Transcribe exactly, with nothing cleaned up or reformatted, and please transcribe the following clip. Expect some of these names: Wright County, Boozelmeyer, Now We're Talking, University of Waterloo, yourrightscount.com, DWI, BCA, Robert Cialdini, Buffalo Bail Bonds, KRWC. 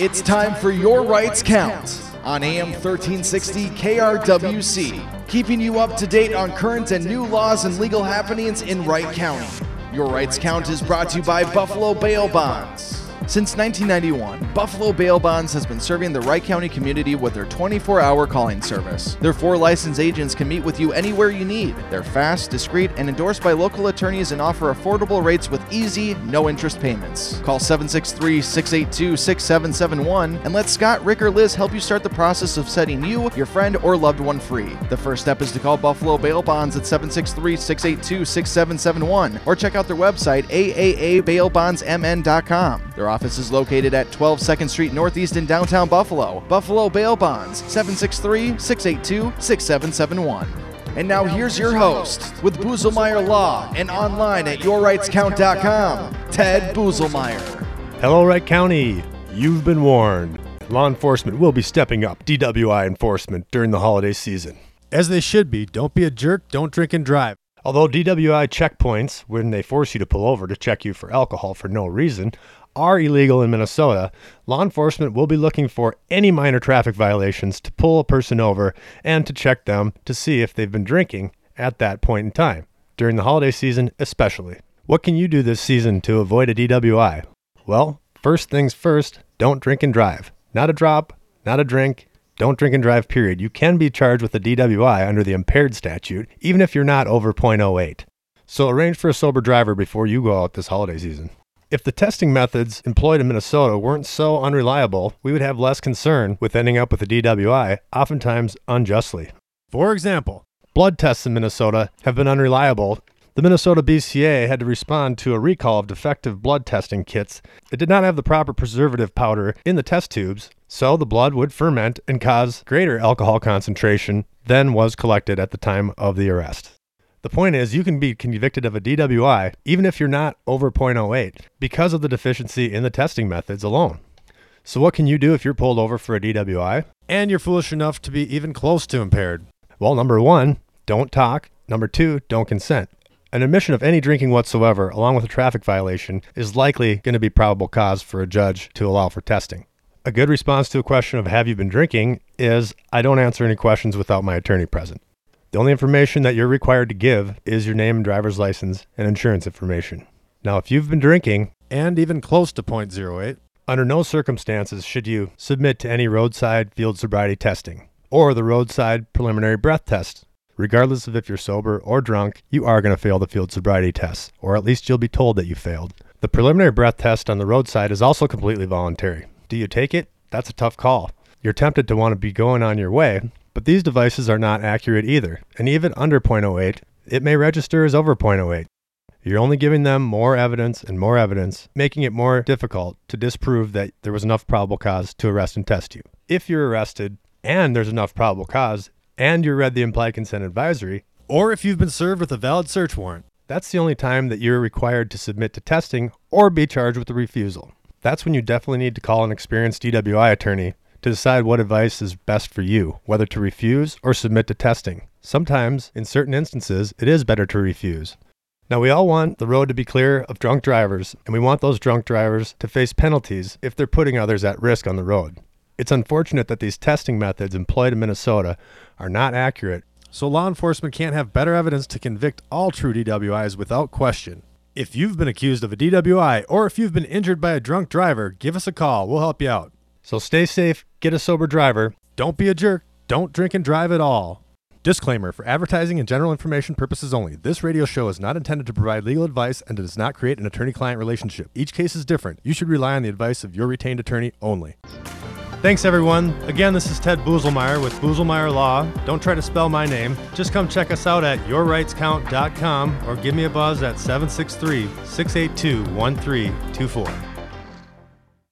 It's time for Your Rights Count on A M thirteen sixty K R W C, keeping you up to date on current and new laws and legal happenings in Wright County. Your Rights Count is brought to you by Buffalo Bail Bonds. Since nineteen ninety-one, Buffalo Bail Bonds has been serving the Wright County community with their twenty-four hour calling service. Their four licensed agents can meet with you anywhere you need. They're fast, discreet, and endorsed by local attorneys and offer affordable rates with easy, no-interest payments. Call seven six three, six eight two, six seven seven one and let Scott, Rick, or Liz help you start the process of setting you, your friend, or loved one free. The first step is to call Buffalo Bail Bonds at seven six three, six eight two, six seven seven one or check out their website, A A A bail bonds M N dot com. Their office is located at twelve second street Northeast in downtown Buffalo. Buffalo Bail Bonds, seven six three, six eight two, six seven seven one. And now here's your host with Boozelmeyer Law and online at your rights count dot com, Ted Boozelmeyer. Hello, Wright County. You've been warned. Law enforcement will be stepping up D W I enforcement during the holiday season. As they should be. Don't be a jerk. Don't drink and drive. Although D W I checkpoints, when they force you to pull over to check you for alcohol for no reason, are illegal in Minnesota, law enforcement will be looking for any minor traffic violations to pull a person over and to check them to see if they've been drinking at that point in time, during the holiday season especially. What can you do this season to avoid a D W I? Well, first things first, don't drink and drive. Not a drop, not a drink, don't drink and drive, period. You can be charged with a D W I under the impaired statute, even if you're not over point oh eight. So arrange for a sober driver before you go out this holiday season. If the testing methods employed in Minnesota weren't so unreliable, we would have less concern with ending up with a D W I, oftentimes unjustly. For example, blood tests in Minnesota have been unreliable. The Minnesota B C A had to respond to a recall of defective blood testing kits that did not have the proper preservative powder in the test tubes, so the blood would ferment and cause greater alcohol concentration than was collected at the time of the arrest. The point is, you can be convicted of a D W I even if you're not over point oh eight because of the deficiency in the testing methods alone. So what can you do if you're pulled over for a D W I and you're foolish enough to be even close to impaired? Well, number one, don't talk. Number two, don't consent. An admission of any drinking whatsoever along with a traffic violation is likely going to be probable cause for a judge to allow for testing. A good response to a question of have you been drinking is, I don't answer any questions without my attorney present. The only information that you're required to give is your name and driver's license and insurance information. Now, if you've been drinking, and even close to point oh eight, under no circumstances should you submit to any roadside field sobriety testing or the roadside preliminary breath test. Regardless of if you're sober or drunk, you are going to fail the field sobriety test, or at least you'll be told that you failed. The preliminary breath test on the roadside is also completely voluntary. Do you take it? That's a tough call. You're tempted to want to be going on your way, but these devices are not accurate either, and even under point oh eight, it may register as over point oh eight. You're only giving them more evidence and more evidence, making it more difficult to disprove that there was enough probable cause to arrest and test you. If you're arrested, and there's enough probable cause, and you read the implied consent advisory, or if you've been served with a valid search warrant, that's the only time that you're required to submit to testing or be charged with a refusal. That's when you definitely need to call an experienced D W I attorney to decide what advice is best for you, whether to refuse or submit to testing. Sometimes, in certain instances, it is better to refuse. Now, we all want the road to be clear of drunk drivers, and we want those drunk drivers to face penalties if they're putting others at risk on the road. It's unfortunate that these testing methods employed in Minnesota are not accurate, so law enforcement can't have better evidence to convict all true D W Is without question. If you've been accused of a D W I, or if you've been injured by a drunk driver, give us a call. We'll help you out. So stay safe, get a sober driver, don't be a jerk, don't drink and drive at all. Disclaimer, for advertising and general information purposes only, this radio show is not intended to provide legal advice and does not create an attorney-client relationship. Each case is different. You should rely on the advice of your retained attorney only. Thanks, everyone. Again, this is Ted Boozelmeyer with Boozelmeyer Law. Don't try to spell my name. Just come check us out at your rights count dot com or give me a buzz at seven six three, six eight two, one three two four.